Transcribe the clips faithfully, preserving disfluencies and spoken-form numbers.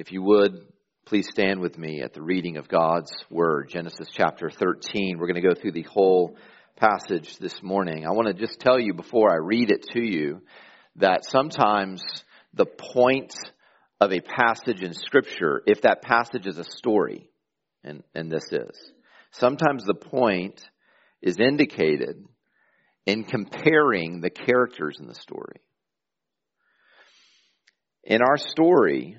If you would, please stand with me at the reading of God's Word, Genesis chapter thirteen. We're going to go through the whole passage this morning. I want to just tell you before I read it to you that sometimes the point of a passage in Scripture, if that passage is a story, and, and this is, sometimes the point is indicated in comparing the characters in the story. In our story,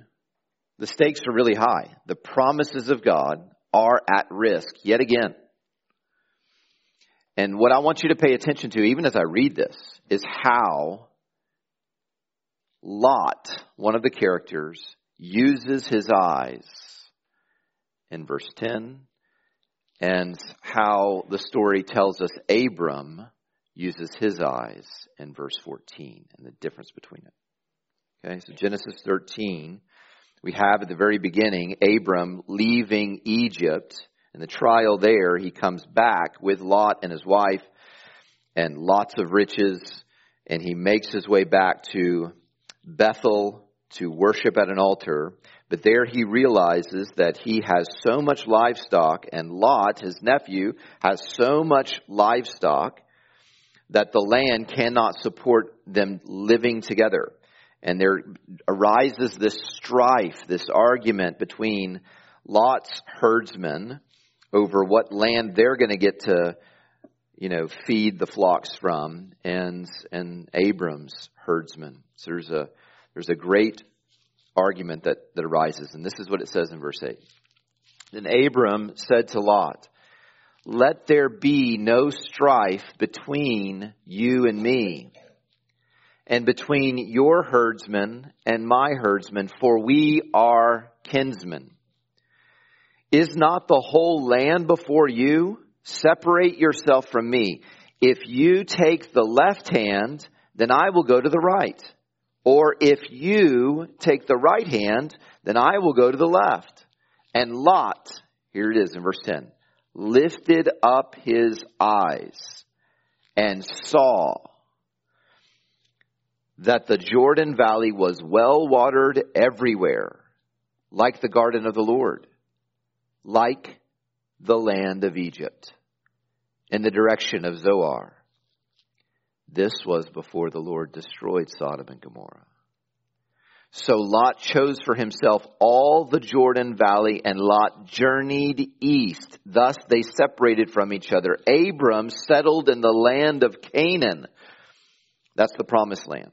the stakes are really high. The promises of God are at risk yet again. And what I want you to pay attention to, even as I read this, is how Lot, one of the characters, uses his eyes in verse ten, and how the story tells us Abram uses his eyes in verse fourteen, and the difference between them. Okay, so Genesis thirteen, we have at the very beginning Abram leaving Egypt. In the trial there, he comes back with Lot and his wife and lots of riches, and he makes his way back to Bethel to worship at an altar. But there he realizes that he has so much livestock, and Lot, his nephew, has so much livestock that the land cannot support them living together. And there arises this strife, this argument between Lot's herdsmen over what land they're going to get to, you know, feed the flocks from, and and Abram's herdsmen. So there's a there's a great argument that, that arises, and this is what it says in verse eight. Then Abram said to Lot, "Let there be no strife between you and me, and between your herdsmen and my herdsmen, for we are kinsmen. Is not the whole land before you? Separate yourself from me. If you take the left hand, then I will go to the right. Or if you take the right hand, then I will go to the left." And Lot, here it is in verse ten, lifted up his eyes and saw that the Jordan Valley was well watered everywhere, like the garden of the Lord, like the land of Egypt, in the direction of Zoar. This was before the Lord destroyed Sodom and Gomorrah. So Lot chose for himself all the Jordan Valley, and Lot journeyed east. Thus they separated from each other. Abram settled in the land of Canaan. That's the promised land.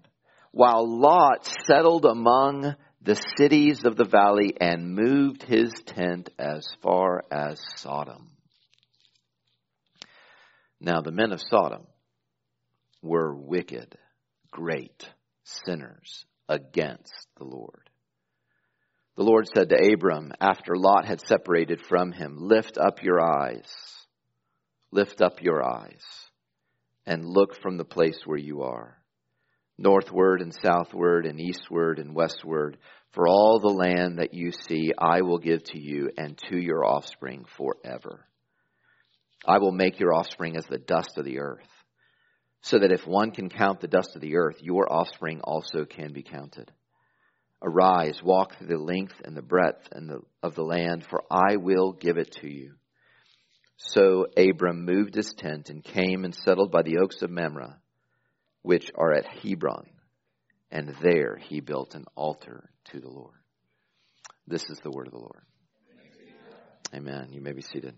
While Lot settled among the cities of the valley and moved his tent as far as Sodom. Now the men of Sodom were wicked, great sinners against the Lord. The Lord said to Abram, after Lot had separated from him, "Lift up your eyes, lift up your eyes, and look from the place where you are, northward and southward and eastward and westward, for all the land that you see I will give to you and to your offspring forever. I will make your offspring as the dust of the earth, so that if one can count the dust of the earth, your offspring also can be counted. Arise, walk through the length and the breadth and the, of the land, for I will give it to you." So Abram moved his tent and came and settled by the oaks of Mamre, which are at Hebron, and there he built an altar to the Lord. This is the word of the Lord. Amen. You may be seated.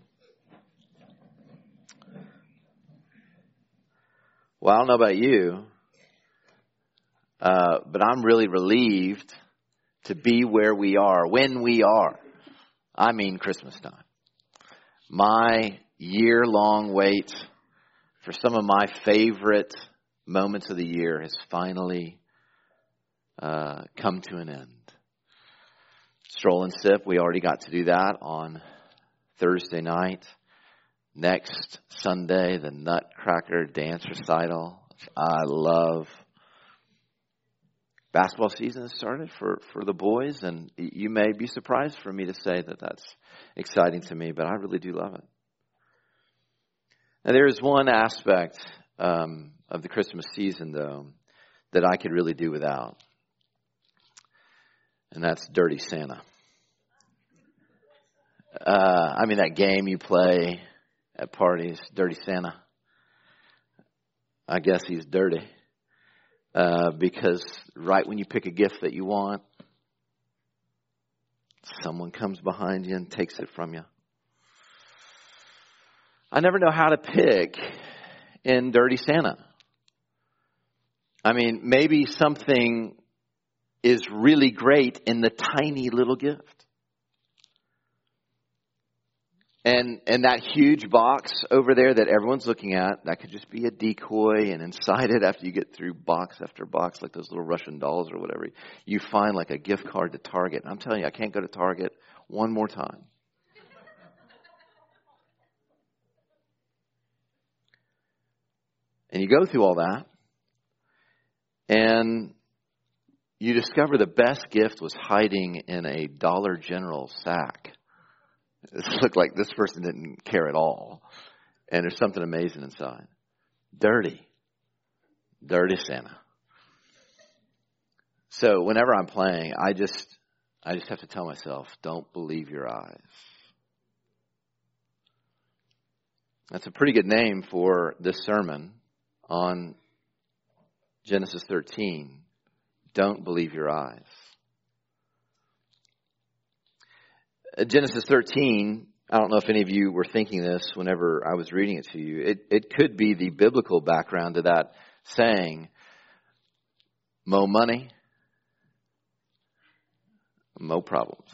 Well, I don't know about you, uh, but I'm really relieved to be where we are, when we are. I mean Christmas time. My year-long wait for some of my favorite moments of the year has finally uh, come to an end. Stroll and Sip, we already got to do that on Thursday night. Next Sunday, the Nutcracker dance recital. I love. Basketball season has started for, for the boys, and you may be surprised for me to say that that's exciting to me, but I really do love it. Now, there is one aspect um, of the Christmas season, though, that I could really do without, and that's Dirty Santa. Uh, I mean, that game you play at parties, Dirty Santa. I guess he's dirty. Uh, because right when you pick a gift that you want, someone comes behind you and takes it from you. I never know how to pick in Dirty Santa. I mean, maybe something is really great in the tiny little gift. And and that huge box over there that everyone's looking at, that could just be a decoy. And inside it, after you get through box after box, like those little Russian dolls or whatever, you find like a gift card to Target. And I'm telling you, I can't go to Target one more time. And you go through all that, and you discover the best gift was hiding in a Dollar General sack. It looked like this person didn't care at all. And there's something amazing inside. Dirty. Dirty Santa. So whenever I'm playing, I just I just have to tell myself, don't believe your eyes. That's a pretty good name for this sermon on Genesis thirteen. Don't believe your eyes. Genesis thirteen, I don't know if any of you were thinking this whenever I was reading it to you. It, it could be the biblical background to that saying, mo money, mo problems.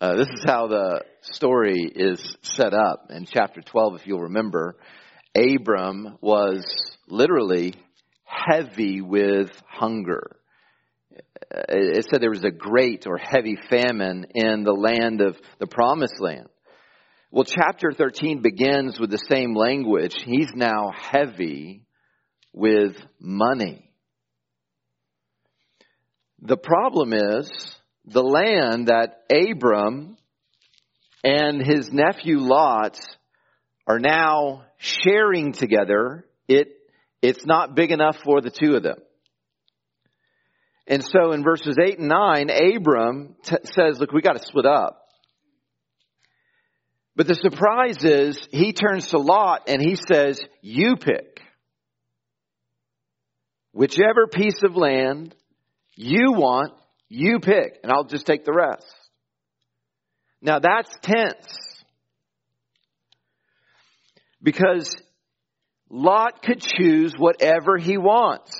Uh, this is how the story is set up. In chapter twelve, if you'll remember, Abram was literally heavy with hunger. It said there was a great or heavy famine in the land of the promised land. Well, chapter thirteen begins with the same language. He's now heavy with money. The problem is the land that Abram and his nephew Lot are now sharing together. It, it's not big enough for the two of them. And so in verses eight and nine, Abram t- says, look, we got to split up. But the surprise is he turns to Lot and he says, you pick. Whichever piece of land you want, you pick. And I'll just take the rest. Now that's tense. Because Lot could choose whatever he wants.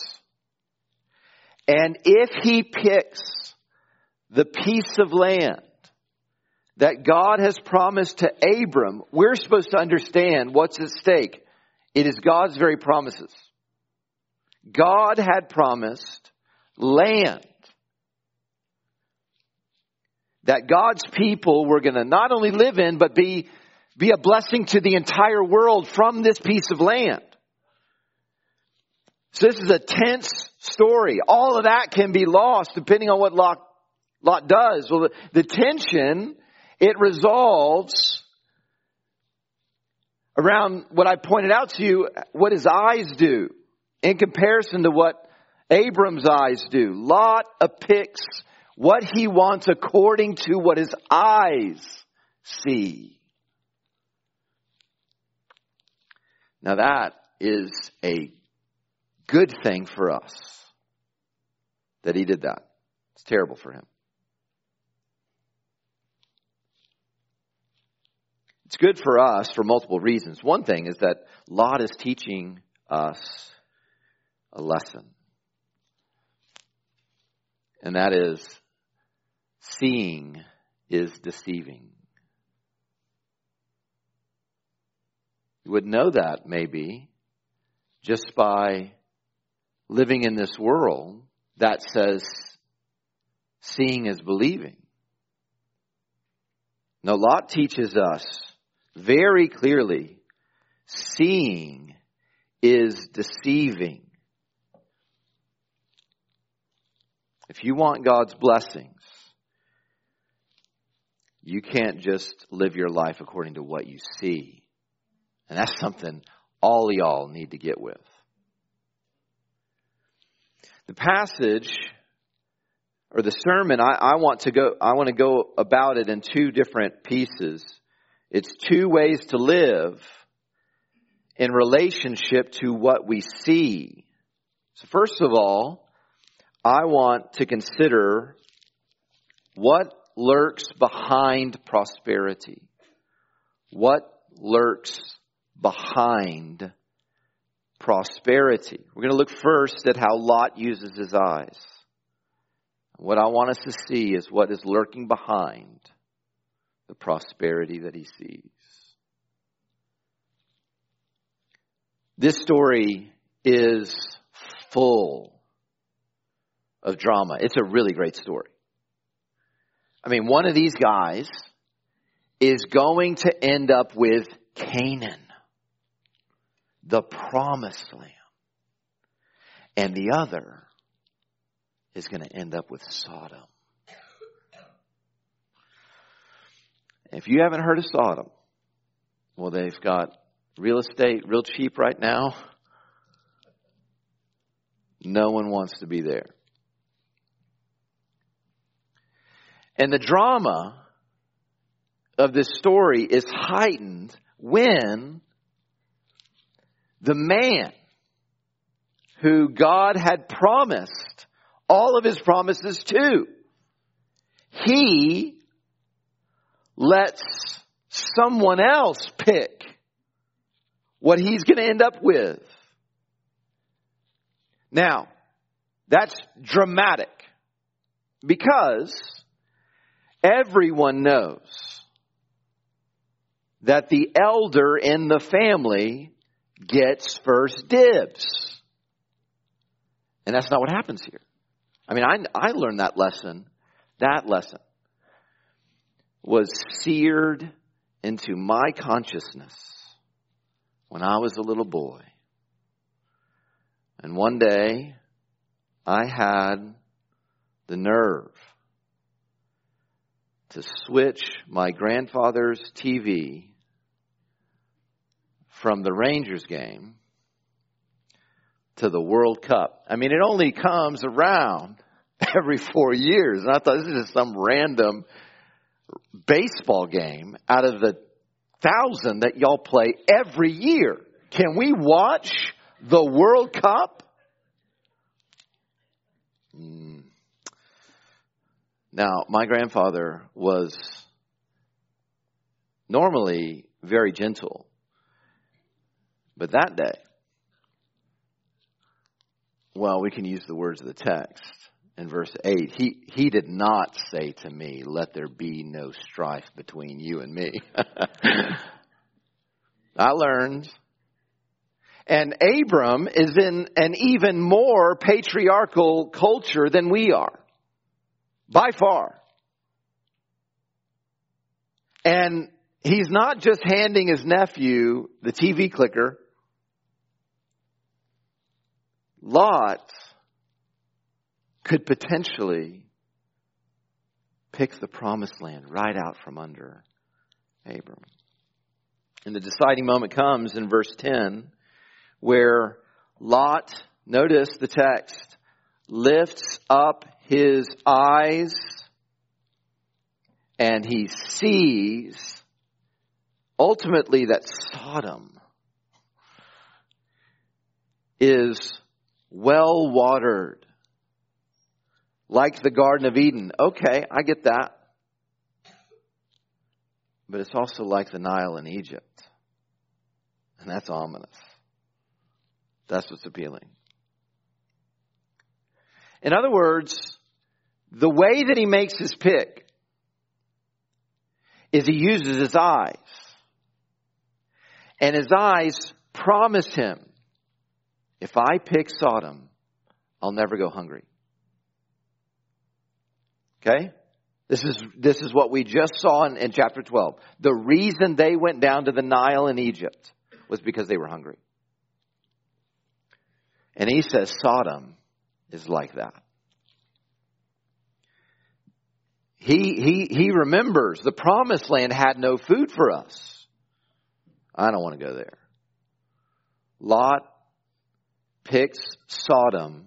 And if he picks the piece of land that God has promised to Abram, we're supposed to understand what's at stake. It is God's very promises. God had promised land that God's people were going to not only live in, but be, be a blessing to the entire world from this piece of land. So this is a tense story. All of that can be lost depending on what Lot, Lot does. Well, the, the tension, it resolves around what I pointed out to you, what his eyes do in comparison to what Abram's eyes do. Lot picks what he wants according to what his eyes see. Now that is a good thing for us that he did that. It's terrible for him. It's good for us for multiple reasons. One thing is that Lot is teaching us a lesson. And that is, seeing is deceiving. You would know that maybe just by living in this world that says seeing is believing. Now, Lot teaches us very clearly, seeing is deceiving. If you want God's blessings, you can't just live your life according to what you see. And that's something all y'all need to get with. The passage or the sermon, I, I want to go, I want to go about it in two different pieces. It's two ways to live in relationship to what we see. So first of all, I want to consider what lurks behind prosperity. What lurks behind prosperity? We're going to look first at how Lot uses his eyes. What I want us to see is what is lurking behind the prosperity that he sees. This story is full of drama. It's a really great story. I mean, one of these guys is going to end up with Canaan, the promised land. And the other is going to end up with Sodom. If you haven't heard of Sodom, well, they've got real estate real cheap right now. No one wants to be there. And the drama of this story is heightened when the man who God had promised all of his promises to, he lets someone else pick what he's going to end up with. Now, that's dramatic because everyone knows that the elder in the family gets first dibs. And that's not what happens here. I mean, I, I learned that lesson. That lesson was seared into my consciousness when I was a little boy. And one day, I had the nerve to switch my grandfather's T V from the Rangers game to the World Cup. I mean, it only comes around every four years. And I thought, this is just some random baseball game out of the thousand that y'all play every year. Can we watch the World Cup? Mm. Now, my grandfather was normally very gentle. But that day, well, we can use the words of the text in verse eight. He he did not say to me, "Let there be no strife between you and me." I learned. And Abram is in an even more patriarchal culture than we are, by far. And he's not just handing his nephew the T V clicker. Lot could potentially pick the promised land right out from under Abram. And the deciding moment comes in verse ten, where Lot, notice the text, lifts up his eyes and he sees ultimately that Sodom is well watered, like the Garden of Eden. Okay, I get that. But it's also like the Nile in Egypt. And that's ominous. That's what's appealing. In other words, the way that he makes his pick is he uses his eyes. And his eyes promise him, if I pick Sodom, I'll never go hungry. Okay? This is this is what we just saw in, in chapter twelve. The reason they went down to the Nile in Egypt was because they were hungry. And he says Sodom is like that. He he he remembers the promised land had no food for us. I don't want to go there. Lot picks Sodom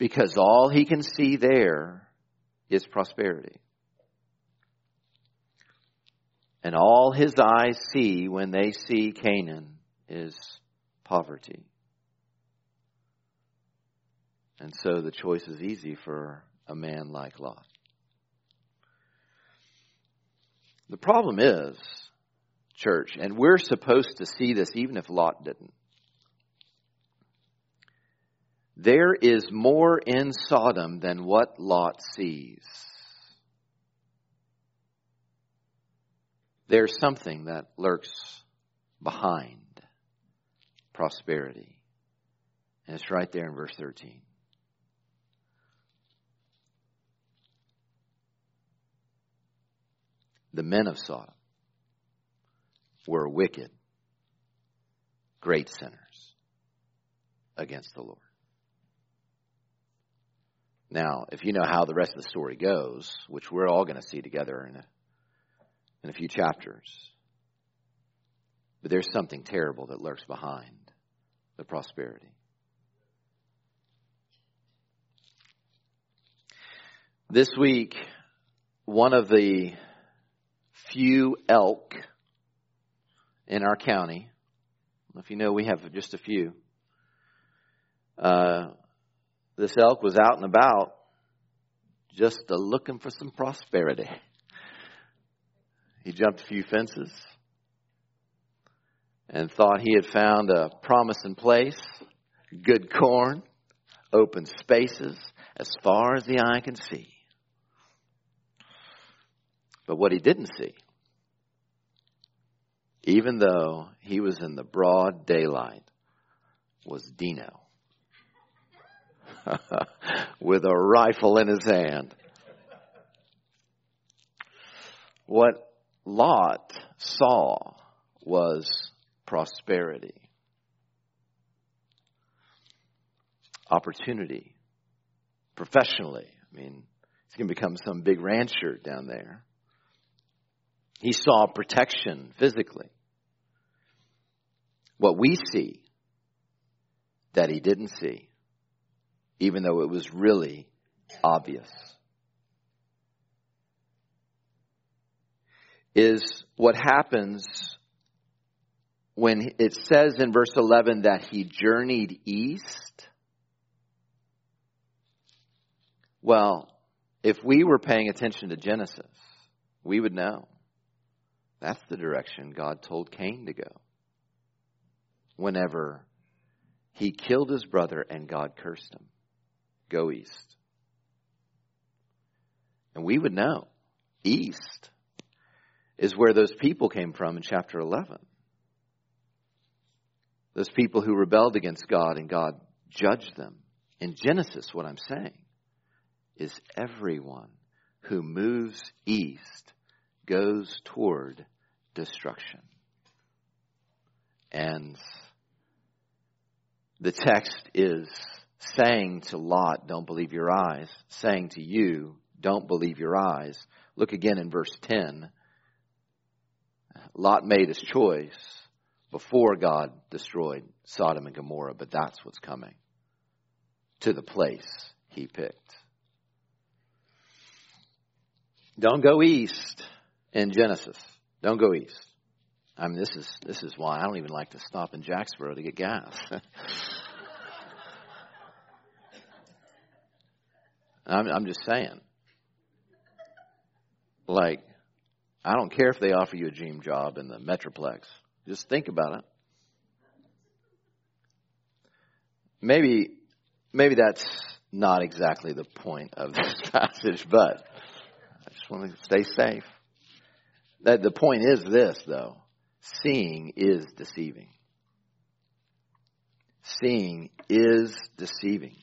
because all he can see there is prosperity. And all his eyes see when they see Canaan is poverty. And so the choice is easy for a man like Lot. The problem is, church, and we're supposed to see this even if Lot didn't. There is more in Sodom than what Lot sees. There's something that lurks behind prosperity. And it's right there in verse thirteen. The men of Sodom were wicked, great sinners against the Lord. Now, if you know how the rest of the story goes, which we're all going to see together in a, in a few chapters, but there's something terrible that lurks behind the prosperity. This week, one of the few elk in our county, if you know, we have just a few, uh, this elk was out and about just uh, looking for some prosperity. He jumped a few fences and thought he had found a promising place, good corn, open spaces as far as the eye can see. But what he didn't see, even though he was in the broad daylight, was Dino with a rifle in his hand. What Lot saw was prosperity, opportunity, professionally. I mean, he's going to become some big rancher down there. He saw protection physically. What we see that he didn't see, even though it was really obvious, is what happens when it says in verse eleven that he journeyed east. Well, if we were paying attention to Genesis, we would know. That's the direction God told Cain to go whenever he killed his brother and God cursed him. Go east. And we would know east is where those people came from in chapter eleven. Those people who rebelled against God and God judged them. In Genesis, what I'm saying is everyone who moves east goes toward destruction. And the text is saying to Lot, don't believe your eyes, saying to you, don't believe your eyes. Look again in verse ten. Lot made his choice before God destroyed Sodom and Gomorrah, but that's what's coming to the place he picked. Don't go east. In Genesis, don't go east. I mean, this is this is why I don't even like to stop in Jacksboro to get gas. I'm, I'm just saying. Like, I don't care if they offer you a dream job in the Metroplex. Just think about it. Maybe, maybe that's not exactly the point of this passage, but I just want to stay safe. That the point is this, though. Seeing is deceiving. Seeing is deceiving.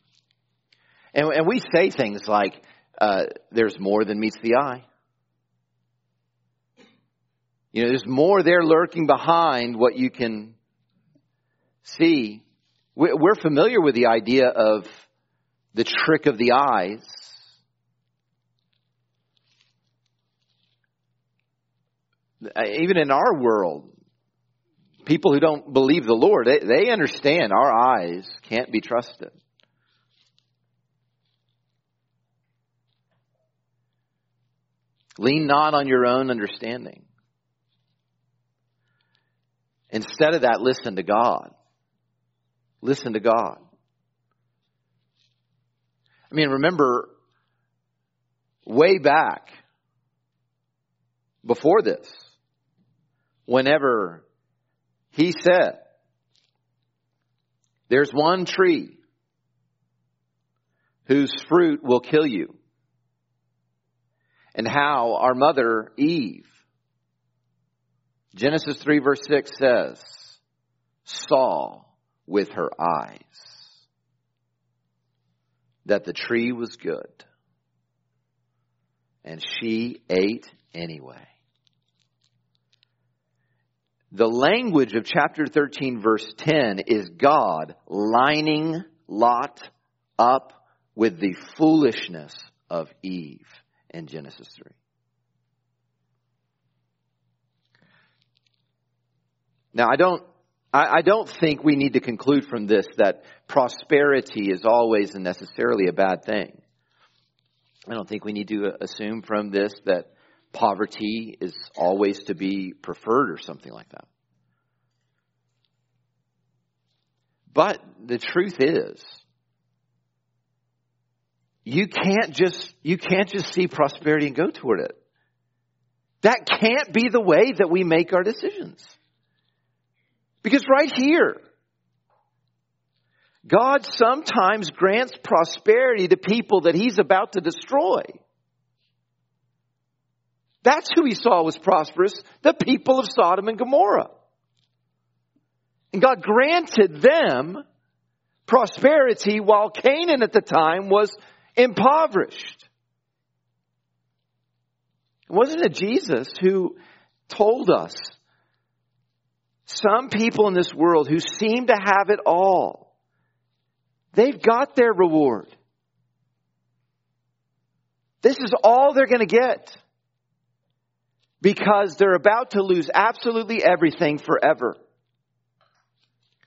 And, and we say things like, uh, there's more than meets the eye. You know, there's more there lurking behind what you can see. We're familiar with the idea of the trick of the eyes. Even in our world, people who don't believe the Lord, they, they understand our eyes can't be trusted. Lean not on your own understanding. Instead of that, listen to God. Listen to God. I mean, remember, way back before this, whenever he said, there's one tree whose fruit will kill you, and how our mother Eve, Genesis three verse six says, saw with her eyes that the tree was good, and she ate anyway. The language of chapter thirteen verse ten is God lining Lot up with the foolishness of Eve in Genesis three. Now, I don't I don't think we need to conclude from this that prosperity is always and necessarily a bad thing. I don't think we need to assume from this that poverty is always to be preferred or something like that. But the truth is, you can't just you can't just see prosperity and go toward it. That can't be the way that we make our decisions. Because right here, God sometimes grants prosperity to people that he's about to destroy. That's who he saw was prosperous, the people of Sodom and Gomorrah. And God granted them prosperity while Canaan at the time was impoverished. Wasn't it Jesus who told us some people in this world who seem to have it all, they've got their reward. This is all they're going to get because they're about to lose absolutely everything forever.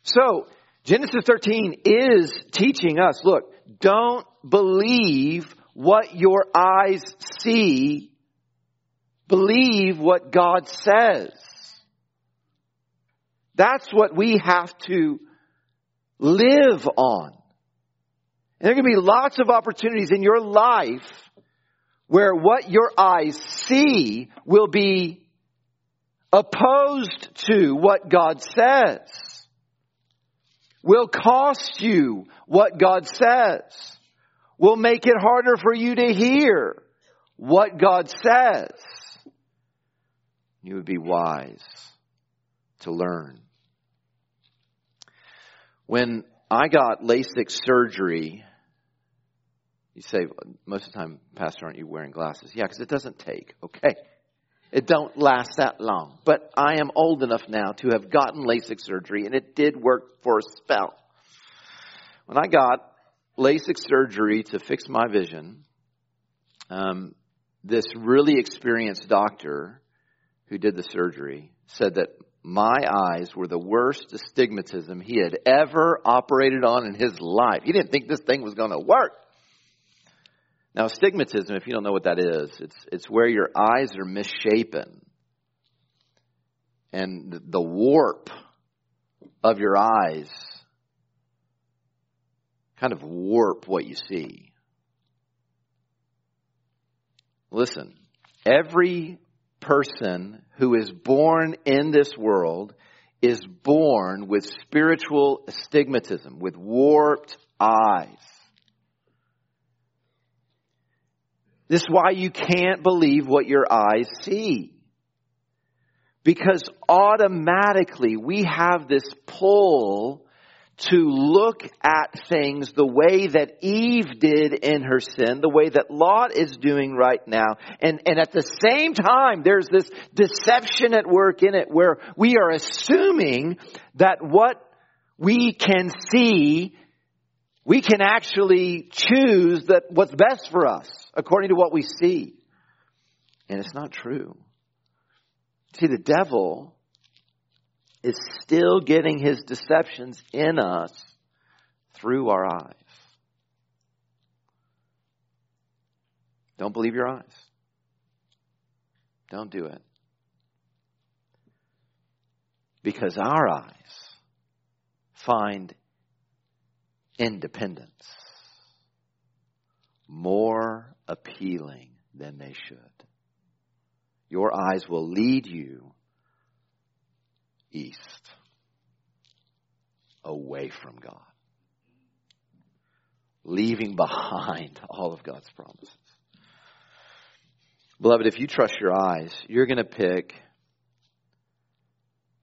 So, Genesis thirteen is teaching us, look, don't believe what your eyes see. Believe what God says. That's what we have to live on. And there are going to be lots of opportunities in your life where what your eyes see will be opposed to what God says, will cost you what God says, will make it harder for you to hear what God says. You would be wise to learn. When I got LASIK surgery, you say, most of the time, Pastor, aren't you wearing glasses? Yeah, because it doesn't take, okay? It don't last that long. But I am old enough now to have gotten LASIK surgery, and it did work for a spell. When I got LASIK surgery to fix my vision, um, this really experienced doctor who did the surgery said that my eyes were the worst astigmatism he had ever operated on in his life. He didn't think this thing was going to work. Now, astigmatism, if you don't know what that is, it's it's where your eyes are misshapen. And the warp of your eyes kind of warp what you see. Listen, every person who is born in this world is born with spiritual astigmatism, with warped eyes. This is why you can't believe what your eyes see. Because automatically we have this pull to look at things the way that Eve did in her sin, the way that Lot is doing right now. And, and at the same time, there's this deception at work in it where we are assuming that what we can see, we can actually choose that what's best for us according to what we see. And it's not true. See, the devil is still getting his deceptions in us through our eyes. Don't believe your eyes. Don't do it. Because our eyes find independence more appealing than they should. Your eyes will lead you east, away from God, leaving behind all of God's promises. Beloved, if you trust your eyes, you're going to pick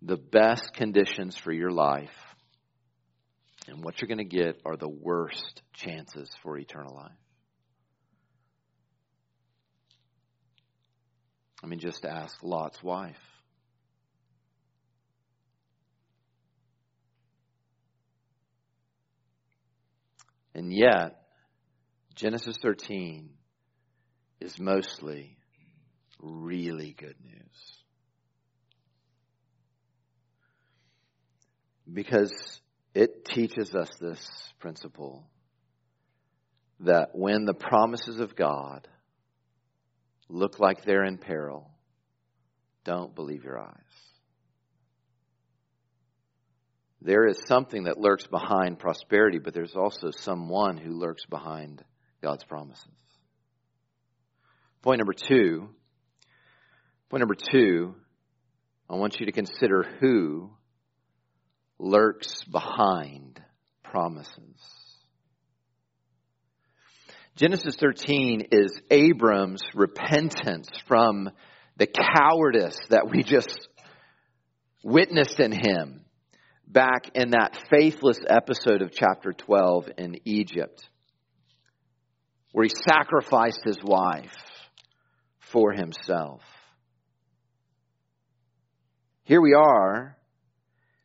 the best conditions for your life, and what you're going to get are the worst chances for eternal life. I mean, just ask Lot's wife. And yet, Genesis thirteen is mostly really good news. Because it teaches us this principle that when the promises of God look like they're in peril, don't believe your eyes. There is something that lurks behind prosperity, but there's also someone who lurks behind God's promises. Point number two, point number two, I want you to consider who lurks behind promises. Genesis thirteen is Abram's repentance from the cowardice that we just witnessed in him back in that faithless episode of chapter twelve in Egypt, where he sacrificed his wife for himself. Here we are,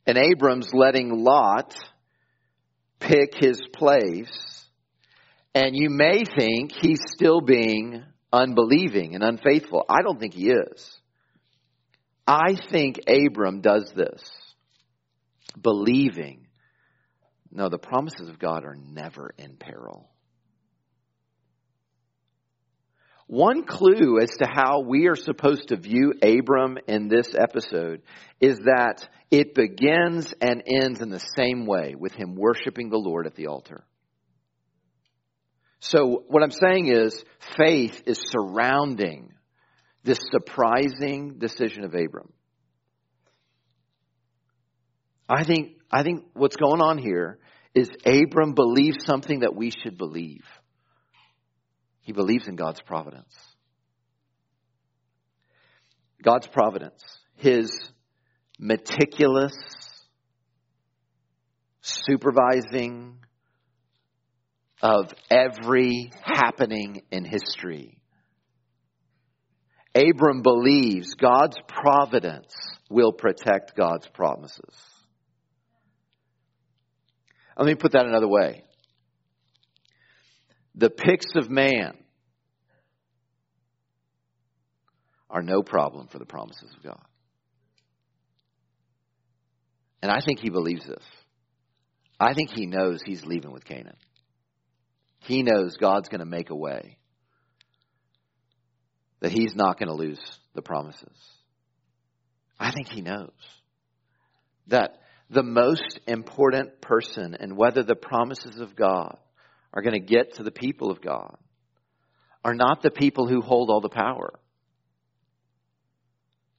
and Abram's letting Lot pick his place. And you may think he's still being unbelieving and unfaithful. I don't think he is. I think Abram does this, believing, no, the promises of God are never in peril. One clue as to how we are supposed to view Abram in this episode is that it begins and ends in the same way, with him worshiping the Lord at the altar. So what I'm saying is, faith is surrounding this surprising decision of Abram. I think, I think what's going on here is Abram believes something that we should believe. He believes in God's providence. God's providence, his meticulous, supervising of every happening in history. Abram believes God's providence will protect God's promises. Let me put that another way. The picks of man are no problem for the promises of God. And I think he believes this. I think he knows he's leaving with Canaan. He knows God's going to make a way, that he's not going to lose the promises. I think he knows that the most important person and whether the promises of God are going to get to the people of God are not the people who hold all the power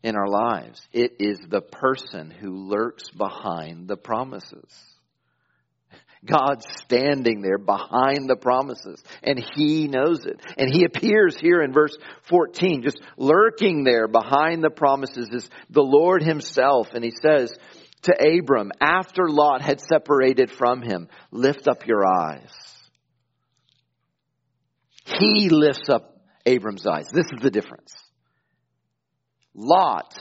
in our lives. It is the person who lurks behind the promises. God's standing there behind the promises, and he knows it. And he appears here in verse fourteen, just lurking there behind the promises is the Lord himself. And he says to Abram, after Lot had separated from him, lift up your eyes. He lifts up Abram's eyes. This is the difference. Lot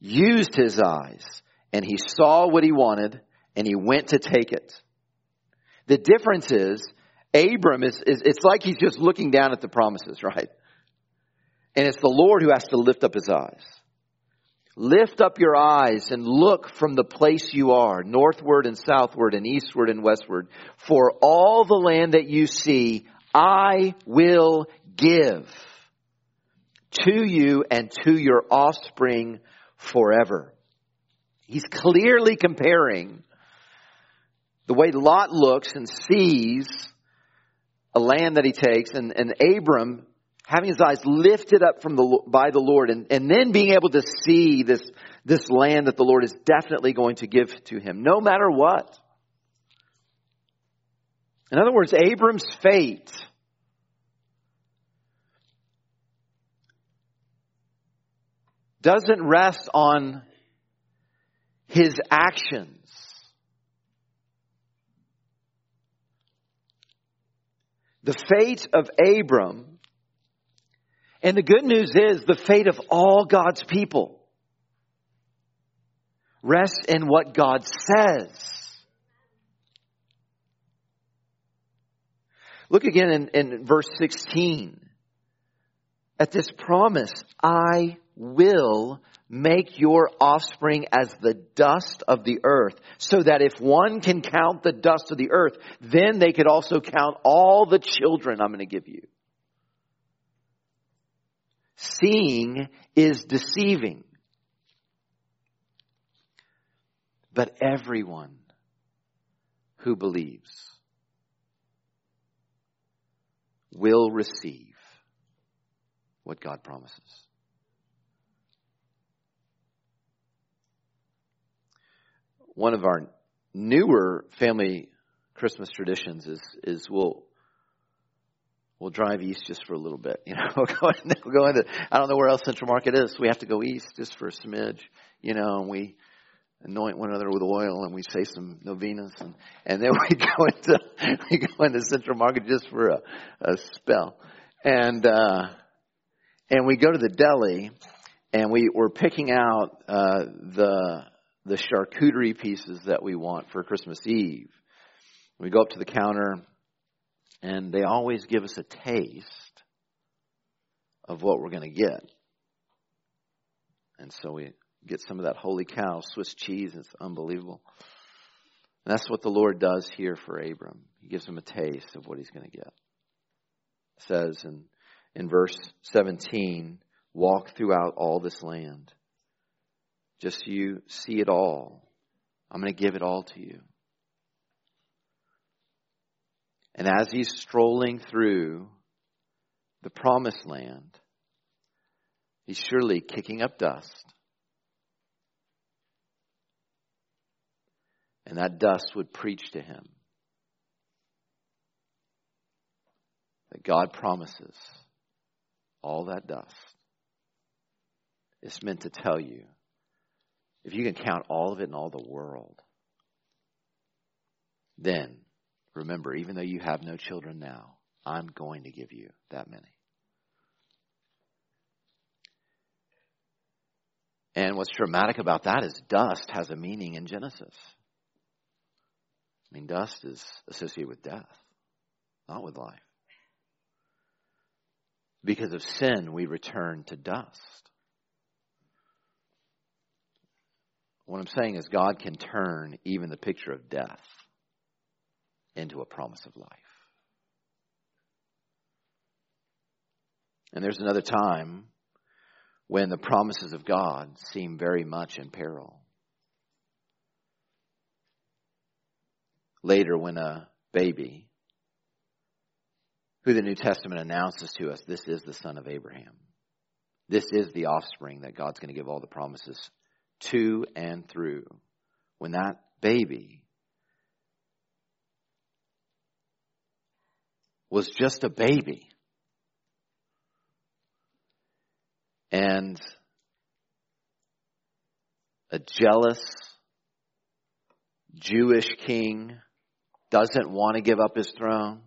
used his eyes, and he saw what he wanted, and he went to take it. The difference is, Abram is, is, it's like he's just looking down at the promises, right? And it's the Lord who has to lift up his eyes. Lift up your eyes and look from the place you are, northward and southward and eastward and westward. For all the land that you see, I will give to you and to your offspring forever. He's clearly comparing the way Lot looks and sees a land that he takes, and, and Abram having his eyes lifted up from the by the Lord, and, and then being able to see this, this land that the Lord is definitely going to give to him, no matter what. In other words, Abram's fate doesn't rest on his actions. The fate of Abram, and the good news is the fate of all God's people, rests in what God says. Look again in, in verse sixteen at this promise, I will make your offspring as the dust of the earth, so that if one can count the dust of the earth, then they could also count all the children I'm going to give you. Seeing is deceiving, but everyone who believes will receive what God promises. One of our newer family Christmas traditions is is we'll we'll drive east just for a little bit. You know, we'll go, in, we'll go into I don't know where else Central Market is. So we have to go east just for a smidge. You know, and we anoint one another with oil, and we say some novenas, and, and then we go into we go into Central Market just for a, a spell, and uh, and we go to the deli, and we we're picking out uh, the. the charcuterie pieces that we want for Christmas Eve. We go up to the counter, and they always give us a taste of what we're going to get. And so we get some of that holy cow Swiss cheese. It's unbelievable. And that's what the Lord does here for Abram. He gives him a taste of what he's going to get. It says in, in verse seventeen, walk throughout all this land. Just so you see it all. I'm going to give it all to you. And as he's strolling through the promised land, he's surely kicking up dust. And that dust would preach to him that God promises all that dust. It's meant to tell you, if you can count all of it in all the world, then remember, even though you have no children now, I'm going to give you that many. And what's dramatic about that is dust has a meaning in Genesis. I mean, dust is associated with death, not with life. Because of sin, we return to dust. What I'm saying is God can turn even the picture of death into a promise of life. And there's another time when the promises of God seem very much in peril. Later, when a baby, who the New Testament announces to us, this is the son of Abraham. This is the offspring that God's going to give all the promises to. To and through, when that baby was just a baby, and a jealous Jewish king doesn't want to give up his throne,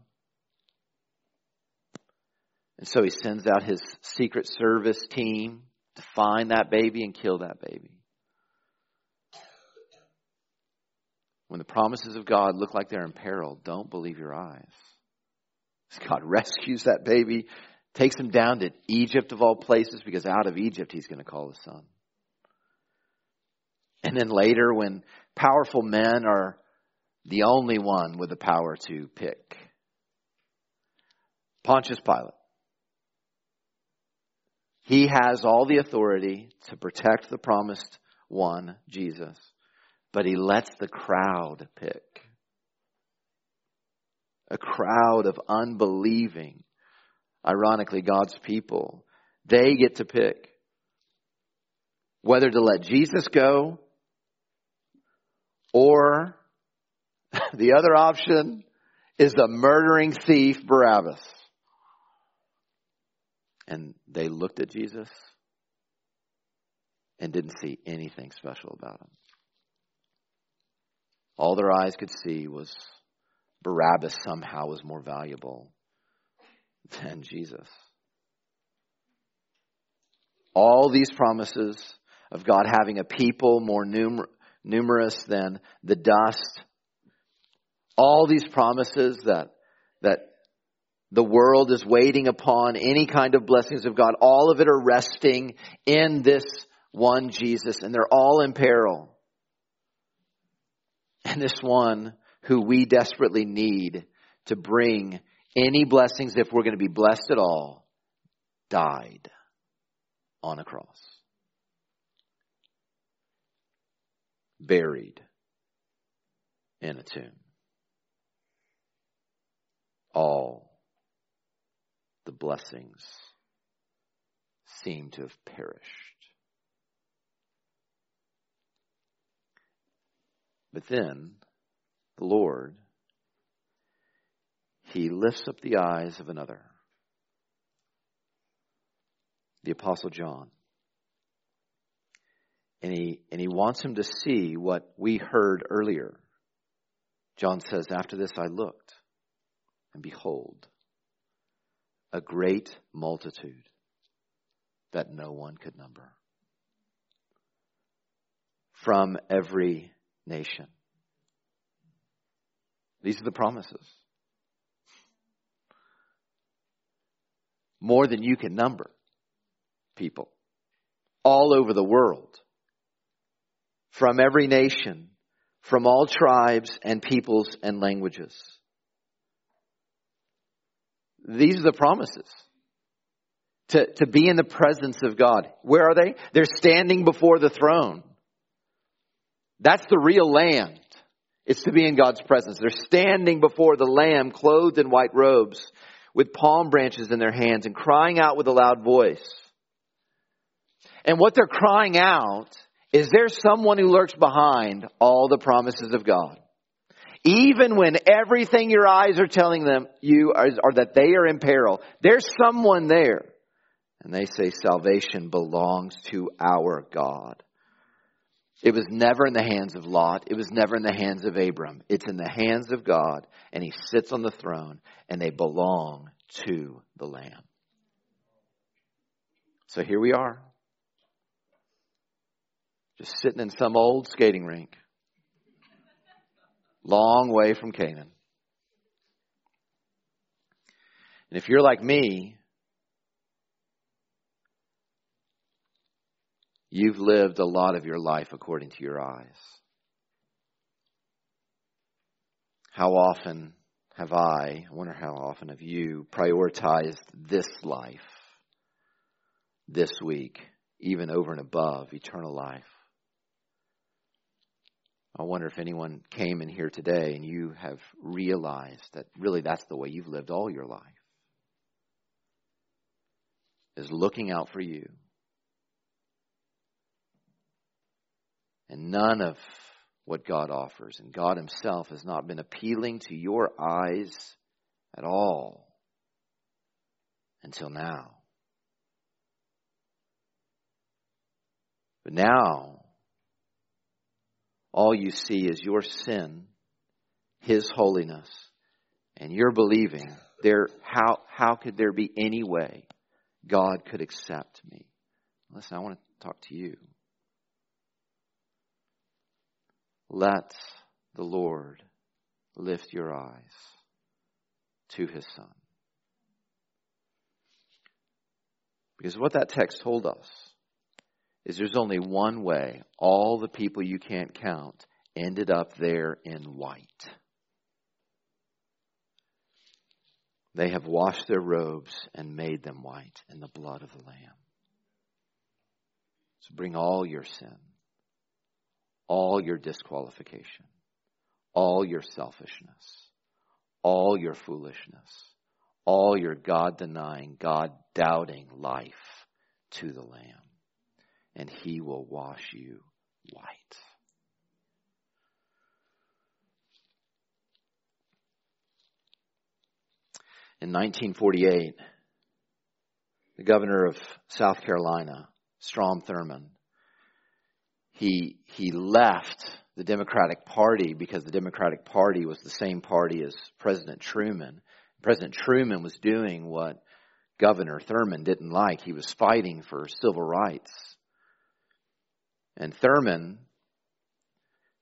and so he sends out his secret service team to find that baby and kill that baby. When the promises of God look like they're in peril, don't believe your eyes. God rescues that baby, takes him down to Egypt of all places, because out of Egypt he's going to call his son. And then later, when powerful men are the only one with the power to pick, Pontius Pilate, He has all the authority to protect the promised one, Jesus. But he lets the crowd pick. A crowd of unbelieving, ironically, God's people. They get to pick whether to let Jesus go, or the other option is the murdering thief Barabbas. And they looked at Jesus and didn't see anything special about him. All their eyes could see was Barabbas somehow was more valuable than Jesus. All these promises of God having a people more numer- numerous than the dust. All these promises that that the world is waiting upon, any kind of blessings of God, all of it are resting in this one Jesus, and they're all in peril. And this one who we desperately need to bring any blessings, if we're going to be blessed at all, died on a cross. Buried in a tomb. All the blessings seem to have perished. But then the Lord, he lifts up the eyes of another, the Apostle John. And he, and he wants him to see what we heard earlier. John says, after this I looked, and behold, a great multitude that no one could number, from every nation. These are the promises. More than you can number, people all over the world, from every nation, from all tribes and peoples and languages. These are the promises. To, to be in the presence of God. Where are they? They're standing before the throne. That's the real land. It's to be in God's presence. They're standing before the Lamb, clothed in white robes, with palm branches in their hands, and crying out with a loud voice. And what they're crying out is, there someone who lurks behind all the promises of God. Even when everything your eyes are telling them you are, or that they are in peril, there's someone there. And they say, salvation belongs to our God. It was never in the hands of Lot. It was never in the hands of Abram. It's in the hands of God. And he sits on the throne, and they belong to the Lamb. So here we are, just sitting in some old skating rink, long way from Canaan. And if you're like me, you've lived a lot of your life according to your eyes. How often have I, I wonder how often have you prioritized this life, this week, even over and above eternal life? I wonder if anyone came in here today and you have realized that really that's the way you've lived all your life, is looking out for you. And none of what God offers and God himself has not been appealing to your eyes at all until now. But now, all you see is your sin, his holiness, and you're believing, there, how, how could there be any way God could accept me? Listen, I want to talk to you. Let the Lord lift your eyes to his Son. Because what that text told us is there's only one way. All the people you can't count ended up there in white. They have washed their robes and made them white in the blood of the Lamb. So bring all your sin, all your disqualification, all your selfishness, all your foolishness, all your God-denying, God-doubting life to the Lamb, and He will wash you white. In nineteen forty-eight, the governor of South Carolina, Strom Thurmond, he he left the Democratic Party because the Democratic Party was the same party as President Truman. President Truman was doing what Governor Thurmond didn't like. He was fighting for civil rights. And Thurmond,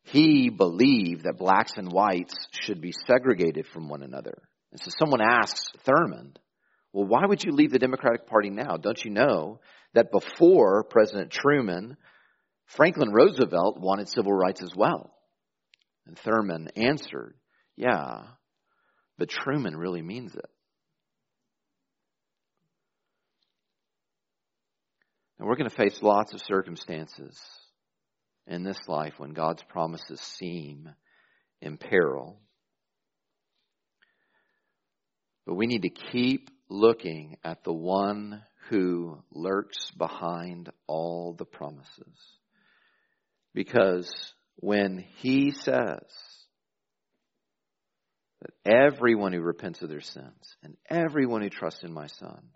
he believed that blacks and whites should be segregated from one another. And so someone asks Thurmond, well, why would you leave the Democratic Party now? Don't you know that before President Truman, Franklin Roosevelt wanted civil rights as well? And Thurmond answered, yeah, but Truman really means it. And we're going to face lots of circumstances in this life when God's promises seem in peril. But we need to keep looking at the one who lurks behind all the promises. Because when He says that everyone who repents of their sins and everyone who trusts in my Son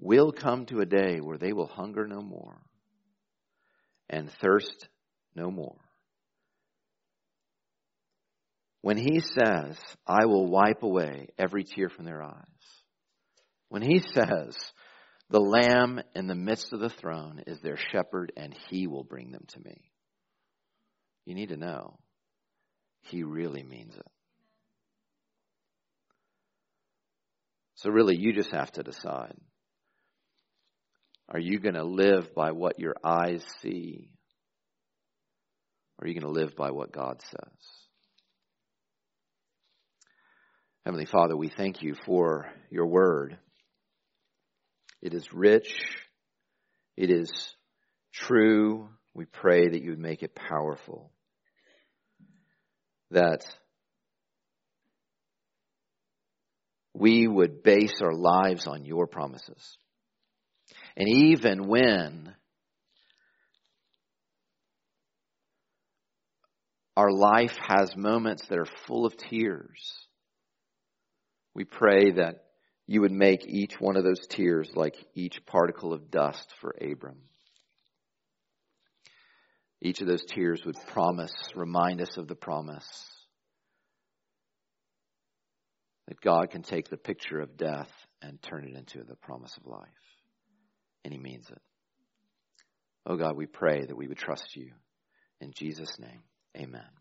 will come to a day where they will hunger no more and thirst no more. When He says, I will wipe away every tear from their eyes. When He says, the Lamb in the midst of the throne is their shepherd and He will bring them to me. You need to know, He really means it. So really, you just have to decide. Are you going to live by what your eyes see? Or are you going to live by what God says? Heavenly Father, we thank You for Your word. It is rich. It is true. We pray that You would make it powerful. That we would base our lives on Your promises. And even when our life has moments that are full of tears, we pray that You would make each one of those tears like each particle of dust for Abram. Each of those tears would promise, remind us of the promise that God can take the picture of death and turn it into the promise of life. And He means it. Oh God, we pray that we would trust You. In Jesus' name, amen.